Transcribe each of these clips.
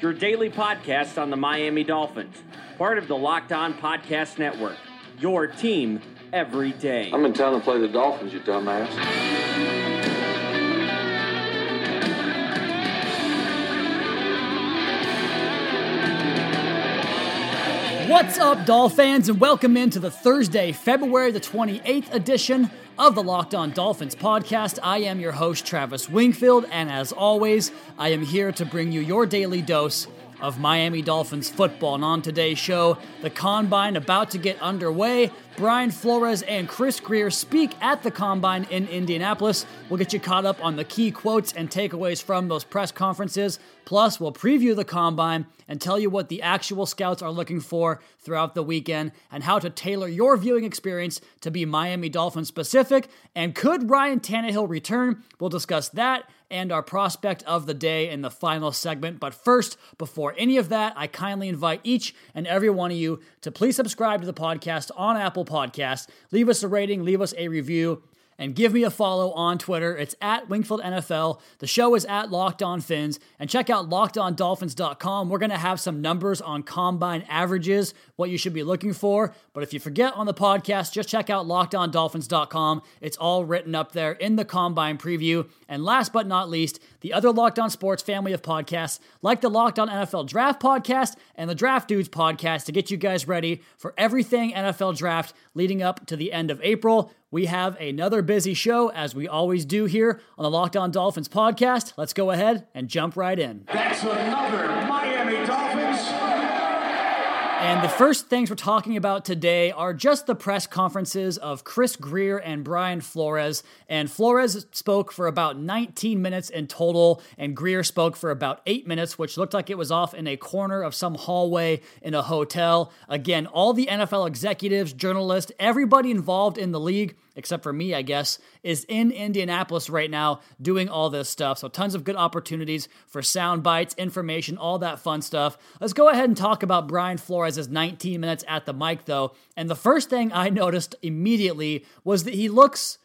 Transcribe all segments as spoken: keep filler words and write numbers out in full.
your daily podcast on the Miami Dolphins, part of the Locked On Podcast Network, your team every day. I'm in town to play the Dolphins, you dumbass. What's up, Dolphin fans, and welcome into the Thursday, February the twenty-eighth edition of the Locked On Dolphins podcast. I am your host, Travis Wingfield, and as always, I am here to bring you your daily dose of Miami Dolphins football. And on today's show, the Combine about to get underway. Brian Flores and Chris Grier speak at the Combine in Indianapolis. We'll get you caught up on the key quotes and takeaways from those press conferences. Plus, we'll preview the Combine and tell you what the actual scouts are looking for throughout the weekend and how to tailor your viewing experience to be Miami Dolphins specific. And could Ryan Tannehill return? We'll discuss that and our prospect of the day in the final segment. But first, before any of that, I kindly invite each and every one of you to please subscribe to the podcast on Apple Podcasts. Leave us a rating, leave us a review, and give me a follow on Twitter. It's at Wingfield N F L. The show is at Locked On Fins. And check out locked on dolphins dot com. We're going to have some numbers on combine averages, what you should be looking for. But if you forget on the podcast, just check out locked on dolphins dot com. It's all written up there in the combine preview. And last but not least, the other Locked On Sports family of podcasts, like the Locked On N F L Draft Podcast and the Draft Dudes Podcast, to get you guys ready for everything N F L Draft leading up to the end of April. We have another busy show, as we always do here on the Locked On Dolphins podcast. Let's go ahead and jump right in. That's another Miami Dolphins. And the first things we're talking about today are just the press conferences of Chris Grier and Brian Flores. And Flores spoke for about nineteen minutes in total, and Grier spoke for about eight minutes, which looked like it was off in a corner of some hallway in a hotel. Again, all the N F L executives, journalists, everybody involved in the league, except for me, I guess, is in Indianapolis right now doing all this stuff. So tons of good opportunities for sound bites, information, all that fun stuff. Let's go ahead and talk about Brian Flores' nineteen minutes at the mic, though. And the first thing I noticed immediately was that he looks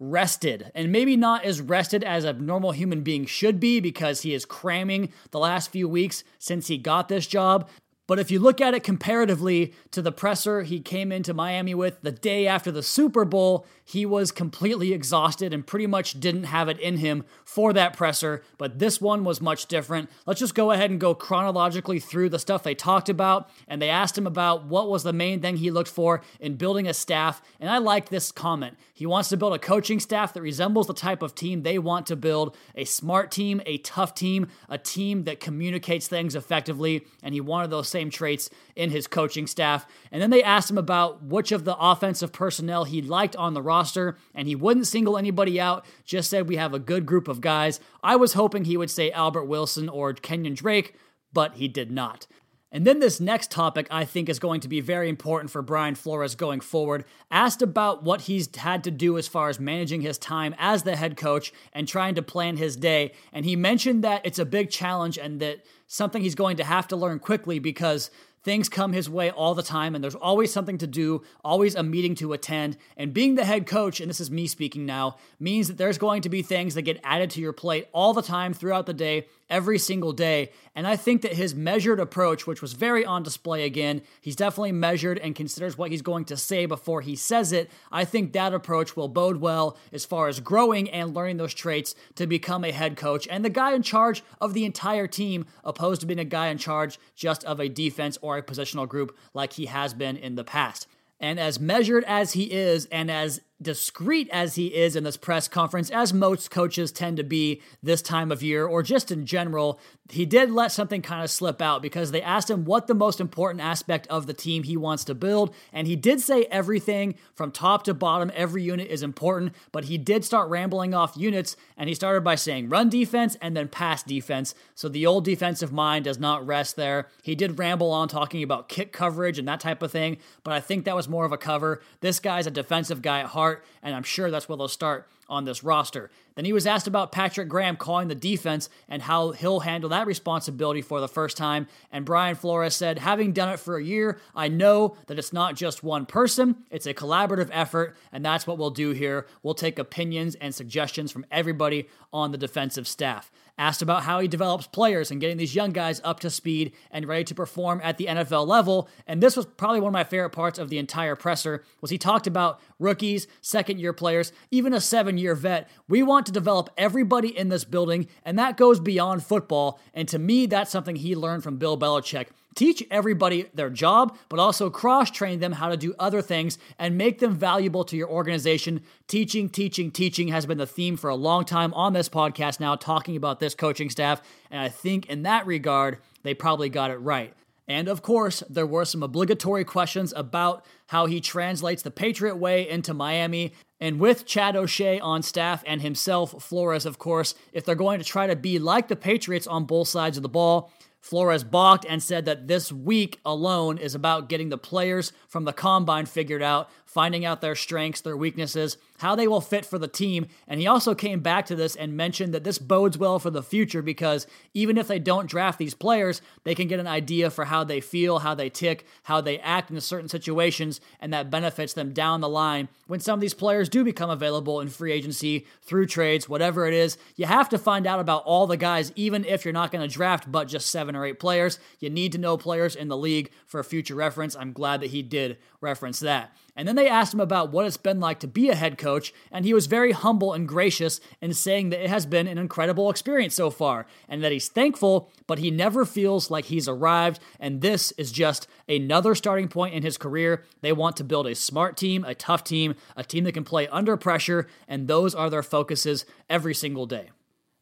rested, and maybe not as rested as a normal human being should be, because he is cramming the last few weeks since he got this job. But if you look at it comparatively to the presser he came into Miami with the day after the Super Bowl, he was completely exhausted and pretty much didn't have it in him for that presser. But this one was much different. Let's just go ahead and go chronologically through the stuff they talked about. And they asked him about what was the main thing he looked for in building a staff. And I like this comment. He wants to build a coaching staff that resembles the type of team they want to build. A smart team, a tough team, a team that communicates things effectively. And he wanted those same traits in his coaching staff. And then they asked him about which of the offensive personnel he liked on the roster, and he wouldn't single anybody out, just said we have a good group of guys. I was hoping he would say Albert Wilson or Kenyon Drake, but he did not. And then this next topic I think is going to be very important for Brian Flores going forward. Asked about what he's had to do as far as managing his time as the head coach and trying to plan his day. And he mentioned that it's a big challenge and that something he's going to have to learn quickly, because things come his way all the time, and there's always something to do, always a meeting to attend. And being the head coach, and this is me speaking now, means that there's going to be things that get added to your plate all the time throughout the day, every single day. And I think that his measured approach, which was very on display again, he's definitely measured and considers what he's going to say before he says it. I think that approach will bode well as far as growing and learning those traits to become a head coach and the guy in charge of the entire team, opposed to being a guy in charge just of a defense or a positional group like he has been in the past. And as measured as he is, and as discreet as he is in this press conference, as most coaches tend to be this time of year or just in general, he did let something kind of slip out because they asked him what the most important aspect of the team he wants to build. And he did say everything from top to bottom, every unit is important, but he did start rambling off units and he started by saying run defense and then pass defense. So the old defensive mind does not rest there. He did ramble on talking about kick coverage and that type of thing, but I think that was more of a cover. This guy's a defensive guy at heart, and I'm sure that's where they'll start on this roster. Then he was asked about Patrick Graham calling the defense and how he'll handle that responsibility for the first time. And Brian Flores said, having done it for a year, I know that it's not just one person. It's a collaborative effort, and that's what we'll do here. We'll take opinions and suggestions from everybody on the defensive staff. Asked about how he develops players and getting these young guys up to speed and ready to perform at the N F L level. And this was probably one of my favorite parts of the entire presser, was he talked about rookies, second-year players, even a seven-year vet. We want to develop everybody in this building, and that goes beyond football. And to me, that's something he learned from Bill Belichick. Teach everybody their job, but also cross-train them how to do other things and make them valuable to your organization. Teaching, teaching, teaching has been the theme for a long time on this podcast now, talking about this coaching staff. And I think in that regard, they probably got it right. And of course, there were some obligatory questions about how he translates the Patriot way into Miami. And with Chad O'Shea on staff and himself, Flores, of course, if they're going to try to be like the Patriots on both sides of the ball, Flores balked and said that this week alone is about getting the players from the combine figured out, finding out their strengths, their weaknesses, how they will fit for the team. And he also came back to this and mentioned that this bodes well for the future because even if they don't draft these players, they can get an idea for how they feel, how they tick, how they act in certain situations, and that benefits them down the line. When some of these players do become available in free agency, through trades, whatever it is, you have to find out about all the guys, even if you're not going to draft but just seven or eight players. You need to know players in the league for future reference. I'm glad that he did reference that. And then they asked him about what it's been like to be a head coach, and he was very humble and gracious in saying that it has been an incredible experience so far, and that he's thankful, but he never feels like he's arrived, and this is just another starting point in his career. They want to build a smart team, a tough team, a team that can play under pressure, and those are their focuses every single day.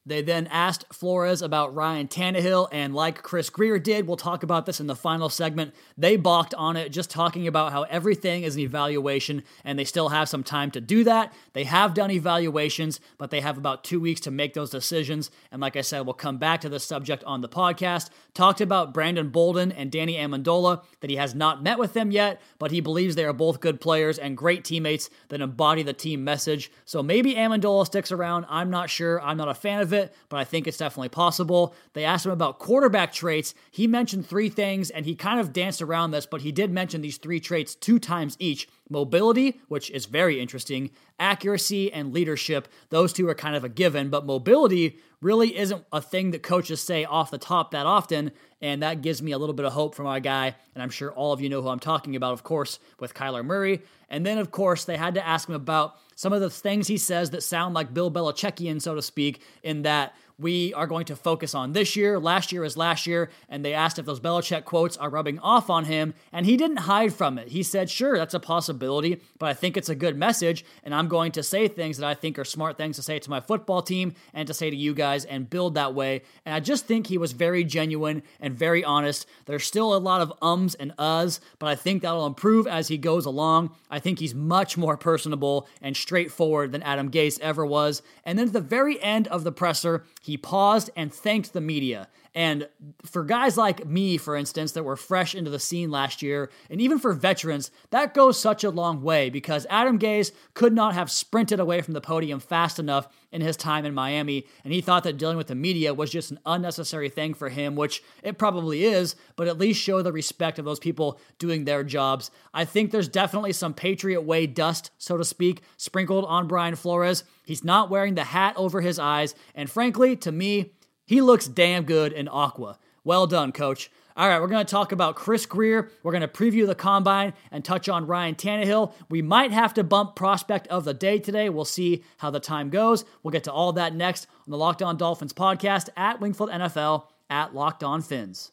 They then asked Flores about Ryan Tannehill, and like Chris Grier did, we'll talk about this in the final segment, they balked on it, just talking about how everything is an evaluation, and they still have some time to do that. They have done evaluations, but they have about two weeks to make those decisions, and like I said, we'll come back to this subject on the podcast. Talked about Brandon Bolden and Danny Amendola, that he has not met with them yet, but he believes they are both good players and great teammates that embody the team message. So maybe Amendola sticks around, I'm not sure, I'm not a fan of it, but I think it's definitely possible. They asked him about quarterback traits. He mentioned three things, and he kind of danced around this, but he did mention these three traits two times each. Mobility, which is very interesting, accuracy, and leadership. Those two are kind of a given, but mobility really isn't a thing that coaches say off the top that often, and that gives me a little bit of hope for my guy, and I'm sure all of you know who I'm talking about, of course, with Kyler Murray. And then, of course, they had to ask him about some of the things he says that sound like Bill Belichickian, so to speak, in that we are going to focus on this year, last year is last year, and they asked if those Belichick quotes are rubbing off on him, and he didn't hide from it. He said, sure, that's a possibility, but I think it's a good message, and I'm going to say things that I think are smart things to say to my football team and to say to you guys and build that way, and I just think he was very genuine and very honest. There's still a lot of ums and uhs, but I think that'll improve as he goes along. I think he's much more personable and straightforward than Adam Gase ever was, and then at the very end of the presser, he He paused and thanked the media. And for guys like me, for instance, that were fresh into the scene last year, and even for veterans, that goes such a long way because Adam Gase could not have sprinted away from the podium fast enough in his time in Miami, and he thought that dealing with the media was just an unnecessary thing for him, which it probably is, but at least show the respect of those people doing their jobs. I think there's definitely some Patriot Way dust, so to speak, sprinkled on Brian Flores. He's not wearing the hat over his eyes, and frankly, to me, he looks damn good in aqua. Well done, coach. All right, we're going to talk about Chris Grier. We're going to preview the combine and touch on Ryan Tannehill. We might have to bump prospect of the day today. We'll see how the time goes. We'll get to all that next on the Locked On Dolphins podcast at Wingfield N F L at Locked On Fins.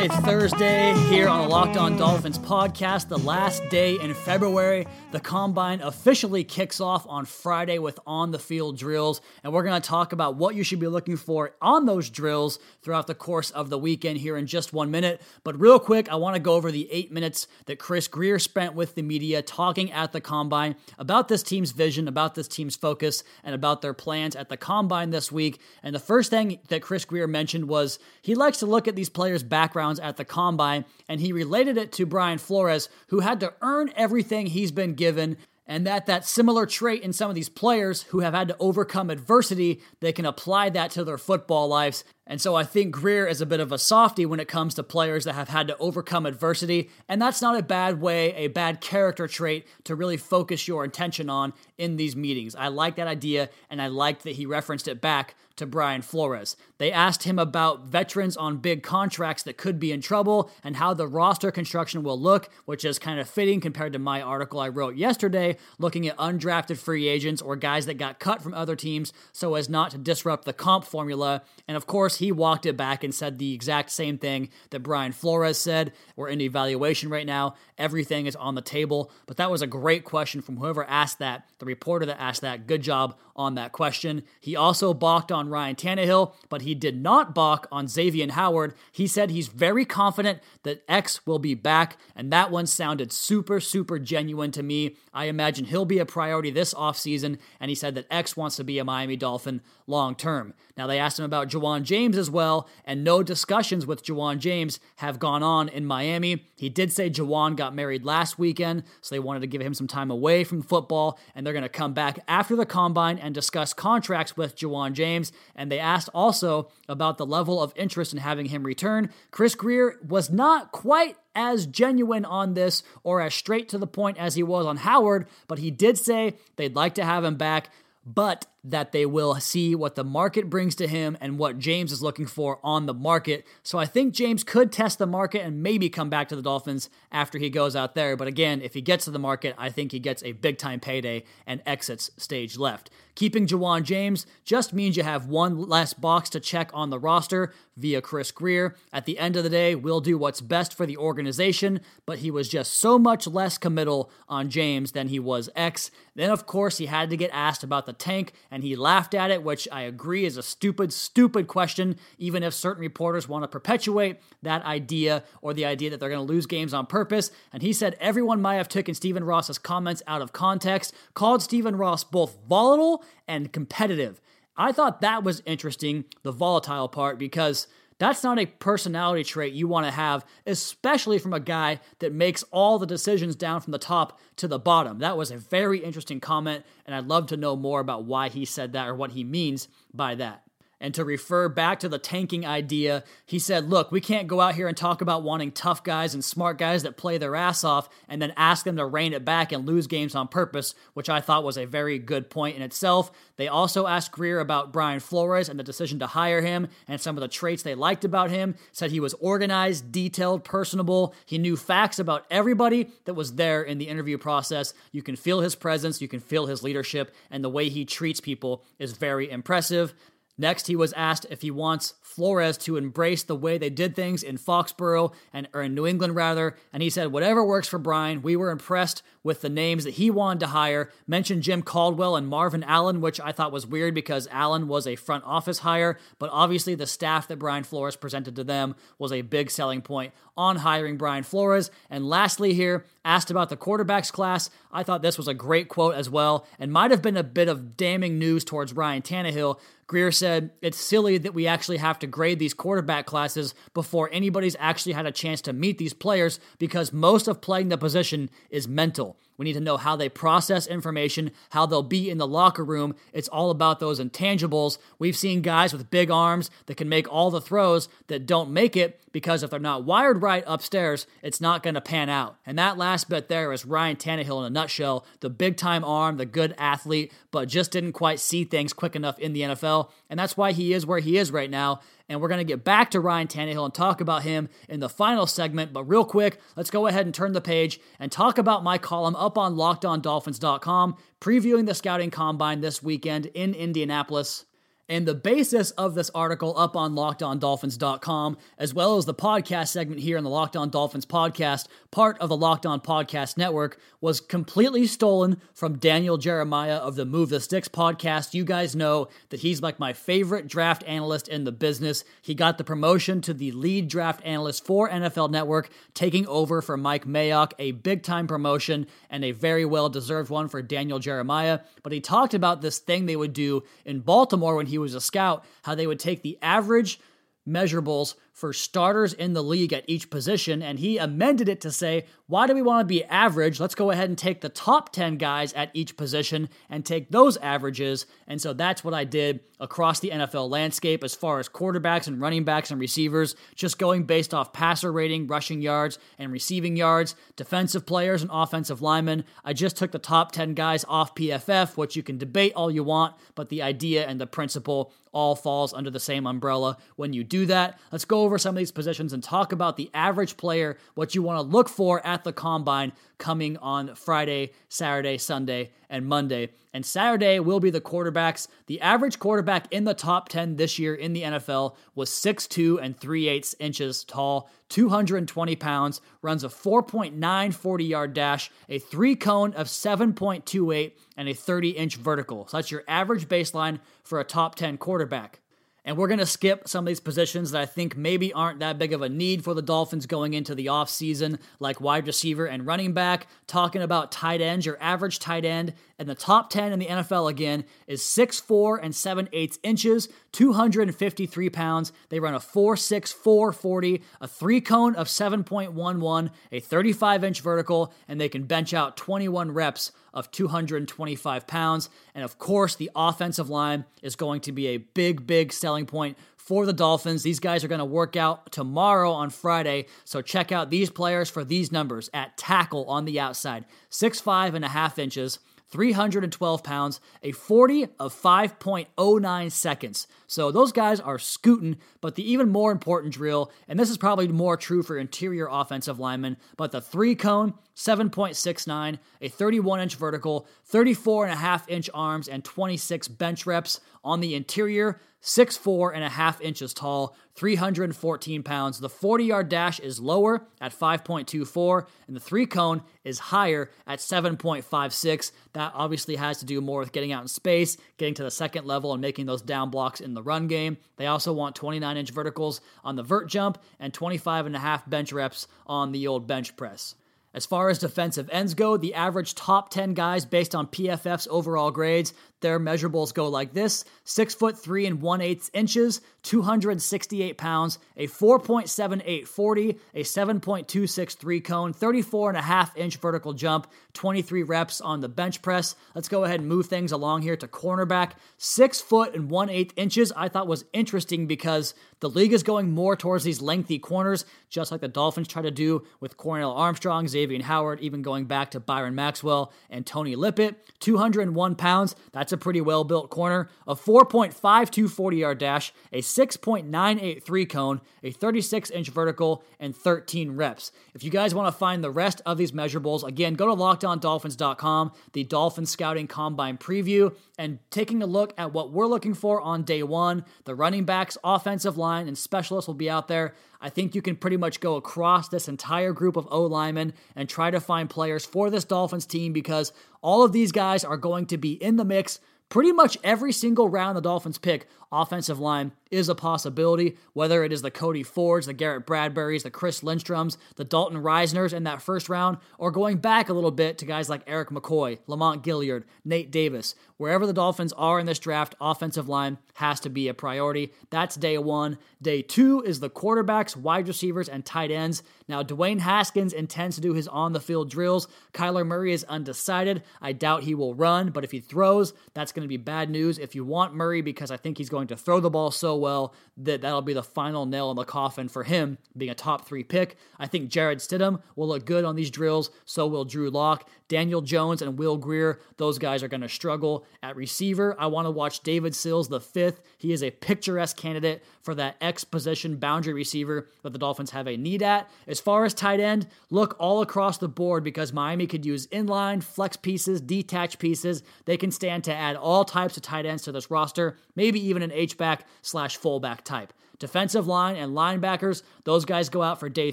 It's a Thursday here on the Locked On Dolphins podcast, the last day in February. The Combine officially kicks off on Friday with on-the-field drills, and we're going to talk about what you should be looking for on those drills throughout the course of the weekend here in just one minute. But real quick, I want to go over the eight minutes that Chris Grier spent with the media talking at the Combine about this team's vision, about this team's focus, and about their plans at the Combine this week. And the first thing that Chris Grier mentioned was he likes to look at these players' backgrounds at the Combine, and he related it to Brian Flores, who had to earn everything he's been given, and that that similar trait in some of these players who have had to overcome adversity, they can apply that to their football lives. And so I think Grier is a bit of a softie when it comes to players that have had to overcome adversity, and that's not a bad way, a bad character trait to really focus your attention on in these meetings. I like that idea, and I liked that he referenced it back to Brian Flores. They asked him about veterans on big contracts that could be in trouble and how the roster construction will look, which is kind of fitting compared to my article I wrote yesterday, looking at undrafted free agents or guys that got cut from other teams so as not to disrupt the comp formula. And of course, he walked it back and said the exact same thing that Brian Flores said. We're in evaluation right now. Everything is on the table. But that was a great question from whoever asked that, the reporter that asked that. Good job on that question. He also balked on Ryan Tannehill, but he did not balk on Xavien Howard. He said he's very confident that X will be back, and that one sounded super, super genuine to me. I imagine he'll be a priority this offseason, and he said that X wants to be a Miami Dolphin long term. Now, they asked him about Ja'Wuan James as well, and no discussions with Ja'Wuan James have gone on in Miami. He did say Ja'Wuan got married last weekend, so they wanted to give him some time away from football, and they're going to come back after the Combine and discuss contracts with Ja'Wuan James. And they asked also about the level of interest in having him return. Chris Grier was not quite as genuine on this or as straight to the point as he was on Howard, but he did say they'd like to have him back, but that they will see what the market brings to him and what James is looking for on the market. So I think James could test the market and maybe come back to the Dolphins after he goes out there. But again, if he gets to the market, I think he gets a big-time payday and exits stage left. Keeping Ja'Wuan James just means you have one less box to check on the roster via Chris Grier. At the end of the day, we'll do what's best for the organization, but he was just so much less committal on James than he was X. Then, of course, he had to get asked about the tank, and he laughed at it, which I agree is a stupid, stupid question, even if certain reporters want to perpetuate that idea or the idea that they're going to lose games on purpose. And he said everyone might have taken Stephen Ross's comments out of context, called Stephen Ross both volatile and competitive. I thought that was interesting, the volatile part, because that's not a personality trait you want to have, especially from a guy that makes all the decisions down from the top to the bottom. That was a very interesting comment, and I'd love to know more about why he said that or what he means by that. And to refer back to the tanking idea, he said, look, we can't go out here and talk about wanting tough guys and smart guys that play their ass off and then ask them to rein it back and lose games on purpose, which I thought was a very good point in itself. They also asked Grier about Brian Flores and the decision to hire him and some of the traits they liked about him. Said he was organized, detailed, personable. He knew facts about everybody that was there in the interview process. You can feel his presence, you can feel his leadership, and the way he treats people is very impressive. Next, he was asked if he wants Flores to embrace the way they did things in Foxborough, and, or in New England rather, and he said, whatever works for Brian. We were impressed with the names that he wanted to hire, mentioned Jim Caldwell and Marvin Allen, which I thought was weird because Allen was a front office hire, but obviously the staff that Brian Flores presented to them was a big selling point on hiring Brian Flores. And lastly here, asked about the quarterbacks class. I thought this was a great quote as well, and might have been a bit of damning news towards Ryan Tannehill. Grier said, it's silly that we actually have to grade these quarterback classes before anybody's actually had a chance to meet these players, because most of playing the position is mental. We need to know how they process information, how they'll be in the locker room. It's all about those intangibles. We've seen guys with big arms that can make all the throws that don't make it because if they're not wired right upstairs, it's not going to pan out. And that last bit there is Ryan Tannehill in a nutshell, the big-time arm, the good athlete, but just didn't quite see things quick enough in the N F L. And that's why he is where he is right now. And we're going to get back to Ryan Tannehill and talk about him in the final segment. But real quick, let's go ahead and turn the page and talk about my column up on locked on dolphins dot com, previewing the scouting combine this weekend in Indianapolis. And the basis of this article up on locked on dolphins dot com, as well as the podcast segment here in the Locked On Dolphins podcast, part of the Locked On Podcast Network, was completely stolen from Daniel Jeremiah of the Move the Sticks podcast. You guys know that he's like my favorite draft analyst in the business. He got the promotion to the lead draft analyst for N F L Network, taking over for Mike Mayock, a big-time promotion and a very well-deserved one for Daniel Jeremiah. But he talked about this thing they would do in Baltimore when he was a scout, how they would take the average measurables for starters in the league at each position, and he amended it to say, why do we want to be average? Let's go ahead and take the top ten guys at each position and take those averages. And so that's what I did across the N F L landscape as far as quarterbacks and running backs and receivers, just going based off passer rating, rushing yards, and receiving yards, defensive players and offensive linemen. I just took the top ten guys off P F F, which you can debate all you want, but the idea and the principle all falls under the same umbrella when you do that. Let's go over over some of these positions and talk about the average player, what you want to look for at the combine coming on Friday, Saturday, Sunday, and Monday. And Saturday will be the quarterbacks. The average quarterback in the top ten this year in the N F L was six two and three eighths inches tall, two hundred twenty pounds, runs a four point nine forty yard dash, a three cone of seven point two eight, and a thirty inch vertical. So that's your average baseline for a top ten quarterback. And we're going to skip some of these positions that I think maybe aren't that big of a need for the Dolphins going into the offseason, like wide receiver and running back. Talking about tight ends, your average tight end, and the top ten in the N F L again is six four and seven eighths inches, two hundred fifty-three pounds. They run a four six, four forty, a three cone of seven point one one, a thirty-five inch vertical, and they can bench out twenty-one reps of two hundred twenty-five pounds. And of course, the offensive line is going to be a big, big selling point for the Dolphins. These guys are going to work out tomorrow on Friday, so check out these players for these numbers. At tackle on the outside, six five and a half inches, three hundred twelve pounds, a forty of five point oh nine seconds. So those guys are scooting, but the even more important drill, and this is probably more true for interior offensive linemen, but the three cone, seven point six nine, a thirty-one inch vertical, thirty-four and a half inch arms, and twenty-six bench reps. On the interior, six four and a half inches tall, three hundred fourteen pounds. The forty yard dash is lower at five point two four, and the three cone is higher at seven point five six. That obviously has to do more with getting out in space, getting to the second level, and making those down blocks in the run game. They also want twenty-nine inch verticals on the vert jump and twenty-five and a half bench reps on the old bench press. As far as defensive ends go, the average top ten guys based on P F F's overall grades, their measurables go like this: six foot three and one eighth inches, two hundred sixty-eight pounds, a four point seven eight forty, a seven point two six three cone, thirty-four and a half inch vertical jump, twenty-three reps on the bench press. Let's go ahead and move things along here to cornerback. Six foot and one eighth inches, I thought was interesting because the league is going more towards these lengthy corners, just like the Dolphins try to do with Cornell Armstrong, Xavien Howard, even going back to Byron Maxwell and Tony Lippett. two hundred one pounds. That's That's a pretty well-built corner. A four point five two forty-yard dash, a six point nine eight three cone, a thirty-six inch vertical, and thirteen reps. If you guys want to find the rest of these measurables, again, go to locked on dolphins dot com, the Dolphin Scouting Combine Preview, and taking a look at what we're looking for on day one. The running backs, offensive line, and specialists will be out there. I think you can pretty much go across this entire group of O-linemen and try to find players for this Dolphins team, because all of these guys are going to be in the mix pretty much every single round the Dolphins pick. Offensive line is a possibility, whether it is the Cody Fords, the Garrett Bradburys, the Chris Lindstroms, the Dalton Reisners in that first round, or going back a little bit to guys like Eric McCoy, Lamont Gilliard, Nate Davis. Wherever the Dolphins are in this draft, offensive line has to be a priority. That's day one. Day two is the quarterbacks, wide receivers, and tight ends. Now, Dwayne Haskins intends to do his on-the-field drills. Kyler Murray is undecided. I doubt he will run, but if he throws, that's going to be bad news if you want Murray, because I think he's going to throw the ball so well that that'll be the final nail in the coffin for him being a top three pick. I think Jared Stidham will look good on these drills. So will Drew Lock, Daniel Jones, and Will Grier. Those guys are going to struggle at receiver. I want to watch David Sills the fifth. He is a picturesque candidate for that X position boundary receiver that the Dolphins have a need at. As far as tight end, look all across the board, because Miami could use inline, flex pieces, detached pieces. They can stand to add all types of tight ends to this roster, maybe even an an H-back slash fullback type. Defensive line and linebackers, those guys go out for day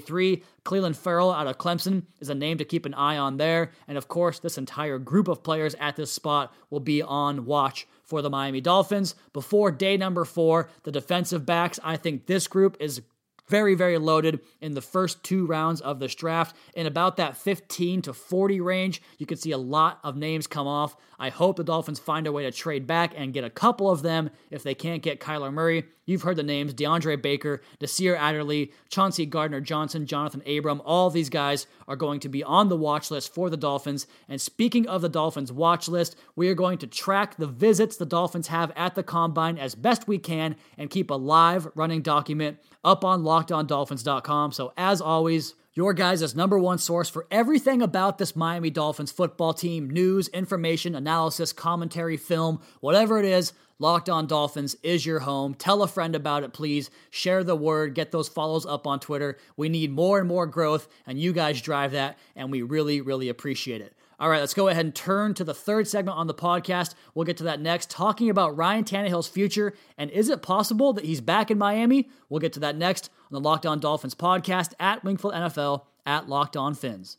three. Clelin Ferrell out of Clemson is a name to keep an eye on there. And of course, this entire group of players at this spot will be on watch for the Miami Dolphins. Before day number four, the defensive backs, I think this group is very, very loaded in the first two rounds of this draft. In about that fifteen to forty range, you can see a lot of names come off. I hope the Dolphins find a way to trade back and get a couple of them if they can't get Kyler Murray. You've heard the names: DeAndre Baker, Desir Adderley, Chauncey Gardner-Johnson, Jonathan Abram. All these guys are going to be on the watch list for the Dolphins. And speaking of the Dolphins watch list, we are going to track the visits the Dolphins have at the Combine as best we can and keep a live running document up on locked on dolphins dot com. So as always, your guys' number one source for everything about this Miami Dolphins football team: news, information, analysis, commentary, film, whatever it is. Locked On Dolphins is your home. Tell a friend about it, please. Share the word. Get those follows up on Twitter. We need more and more growth, and you guys drive that, and we really, really appreciate it. All right, let's go ahead and turn to the third segment on the podcast. We'll get to that next, talking about Ryan Tannehill's future, and is it possible that he's back in Miami? We'll get to that next on the Locked On Dolphins podcast, at Wingfield N F L, at Locked On Fins.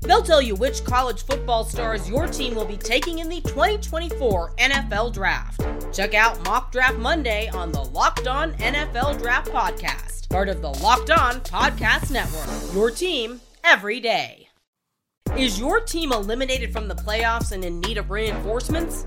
They'll tell you which college football stars your team will be taking in the twenty twenty-four N F L Draft. Check out Mock Draft Monday on the Locked On N F L Draft Podcast, part of the Locked On Podcast Network, your team every day. Is your team eliminated from the playoffs and in need of reinforcements?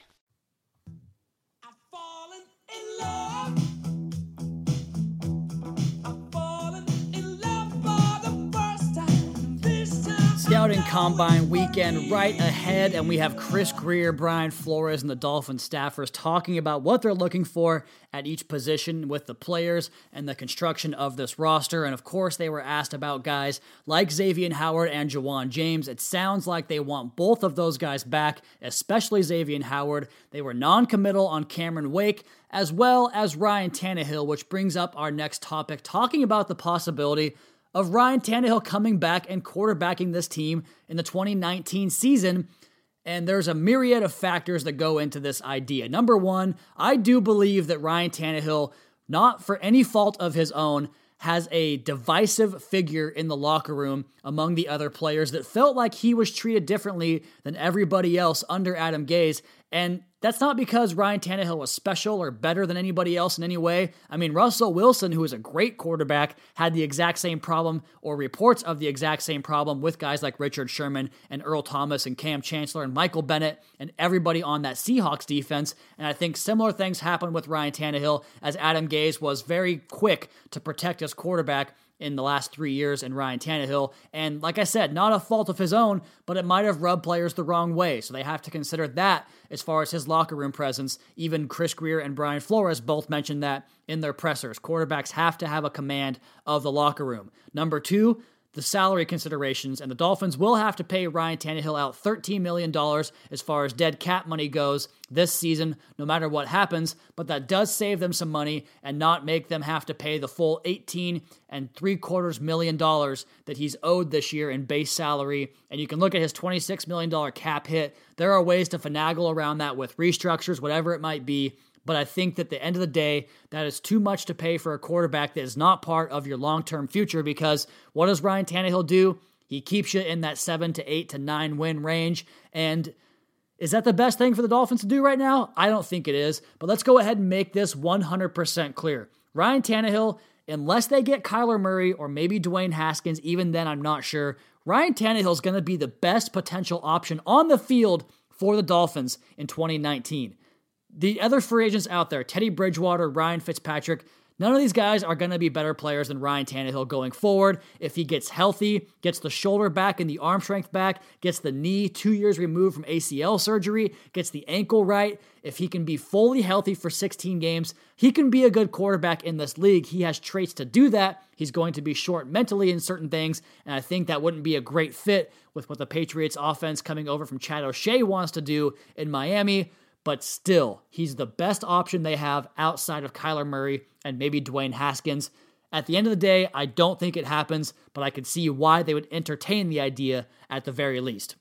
Scouting Combine weekend right ahead, and we have Chris Grier, Brian Flores, and the Dolphin staffers talking about what they're looking for at each position with the players and the construction of this roster. And of course, they were asked about guys like Xavien Howard and Ja'Wuan James. It sounds like they want both of those guys back, especially Xavien Howard. They were non-committal on Cameron Wake, as well as Ryan Tannehill, which brings up our next topic, talking about the possibility of Ryan Tannehill coming back and quarterbacking this team in the twenty nineteen season. And there's a myriad of factors that go into this idea. Number one, I do believe that Ryan Tannehill, not for any fault of his own, has a divisive figure in the locker room among the other players that felt like he was treated differently than everybody else under Adam Gase. And that's not because Ryan Tannehill was special or better than anybody else in any way. I mean, Russell Wilson, who is a great quarterback, had the exact same problem, or reports of the exact same problem, with guys like Richard Sherman and Earl Thomas and Cam Chancellor and Michael Bennett and everybody on that Seahawks defense. And I think similar things happened with Ryan Tannehill, as Adam Gase was very quick to protect his quarterback in the last three years in Ryan Tannehill. And like I said, not a fault of his own, but it might have rubbed players the wrong way. So they have to consider that as far as his locker room presence. Even Chris Grier and Brian Flores both mentioned that in their pressers. Quarterbacks have to have a command of the locker room. Number two, the salary considerations, and the Dolphins will have to pay Ryan Tannehill out thirteen million dollars as far as dead cap money goes this season, no matter what happens, but that does save them some money and not make them have to pay the full eighteen and three quarters million dollars that he's owed this year in base salary. And you can look at his twenty-six million dollars cap hit. There are ways to finagle around that with restructures, whatever it might be. But I think that at the end of the day, that is too much to pay for a quarterback that is not part of your long-term future, because what does Ryan Tannehill do? He keeps you in that seven to eight to nine win range. And is that the best thing for the Dolphins to do right now? I don't think it is, but let's go ahead and make this one hundred percent clear. Ryan Tannehill, unless they get Kyler Murray or maybe Dwayne Haskins, even then I'm not sure, Ryan Tannehill is going to be the best potential option on the field for the Dolphins in twenty nineteen. The other free agents out there, Teddy Bridgewater, Ryan Fitzpatrick, none of these guys are going to be better players than Ryan Tannehill going forward. If he gets healthy, gets the shoulder back and the arm strength back, gets the knee two years removed from A C L surgery, gets the ankle right, if he can be fully healthy for sixteen games, he can be a good quarterback in this league. He has traits to do that. He's going to be short mentally in certain things, and I think that wouldn't be a great fit with what the Patriots offense coming over from Chad O'Shea wants to do in Miami. But still, he's the best option they have outside of Kyler Murray and maybe Dwayne Haskins. At the end of the day, I don't think it happens, but I could see why they would entertain the idea at the very least.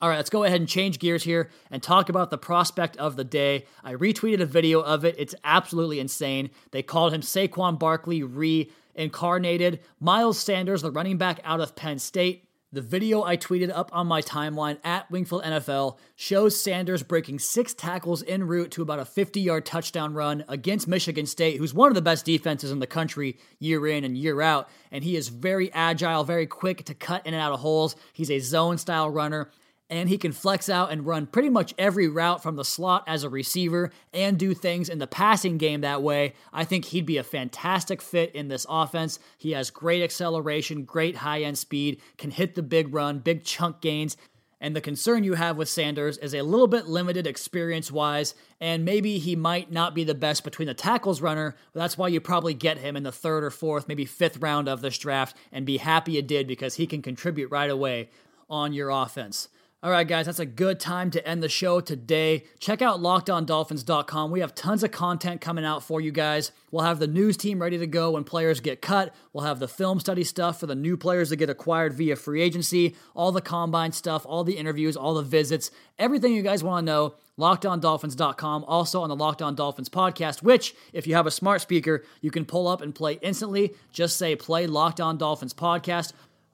All right, let's go ahead and change gears here and talk about the prospect of the day. I retweeted a video of it. It's absolutely insane. They called him Saquon Barkley reincarnated. Miles Sanders, the running back out of Penn State. The video I tweeted up on my timeline at Wingfield N F L shows Sanders breaking six tackles en route to about a fifty-yard touchdown run against Michigan State, who's one of the best defenses in the country year in and year out. And he is very agile, very quick to cut in and out of holes. He's a zone-style runner, and he can flex out and run pretty much every route from the slot as a receiver and do things in the passing game that way. I think he'd be a fantastic fit in this offense. He has great acceleration, great high-end speed, can hit the big run, big chunk gains. And the concern you have with Sanders is a little bit limited experience-wise, and maybe he might not be the best between the tackles runner. That's why you probably get him in the third or fourth, maybe fifth round of this draft, and be happy you did, because he can contribute right away on your offense. All right, guys, that's a good time to end the show today. Check out locked on dolphins dot com. We have tons of content coming out for you guys. We'll have the news team ready to go when players get cut. We'll have the film study stuff for the new players that get acquired via free agency, all the combine stuff, all the interviews, all the visits, everything you guys want to know. locked on dolphins dot com, also on the Locked On Dolphins podcast, which, if you have a smart speaker, you can pull up and play instantly. Just say, play Locked On Dolphins podcast.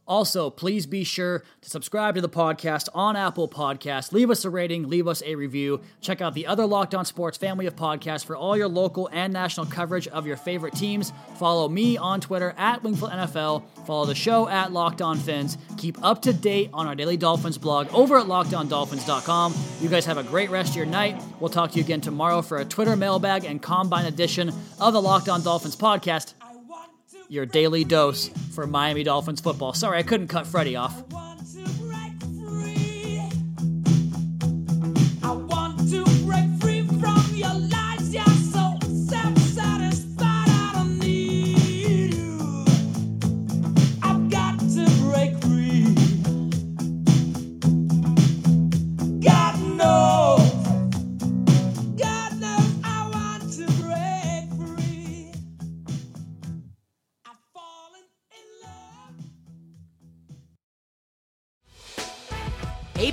Also, please be sure to subscribe to the podcast on Apple Podcasts. Leave us a rating. Leave us a review. Check out the other Locked On Sports family of podcasts for all your local and national coverage of your favorite teams. Follow me on Twitter at Wingfield N F L. Follow the show at Locked On Fins. Keep up to date on our Daily Dolphins blog over at locked on dolphins dot com. You guys have a great rest of your night. We'll talk to you again tomorrow for a Twitter mailbag and combine edition of the Locked On Dolphins podcast. Your daily dose for Miami Dolphins football. Sorry, I couldn't cut Freddie off. I want to break free. I want to break free from your lies. You're so self-satisfied. I don't need you. I've got to break free. God knows. God knows I want to break free. Hey,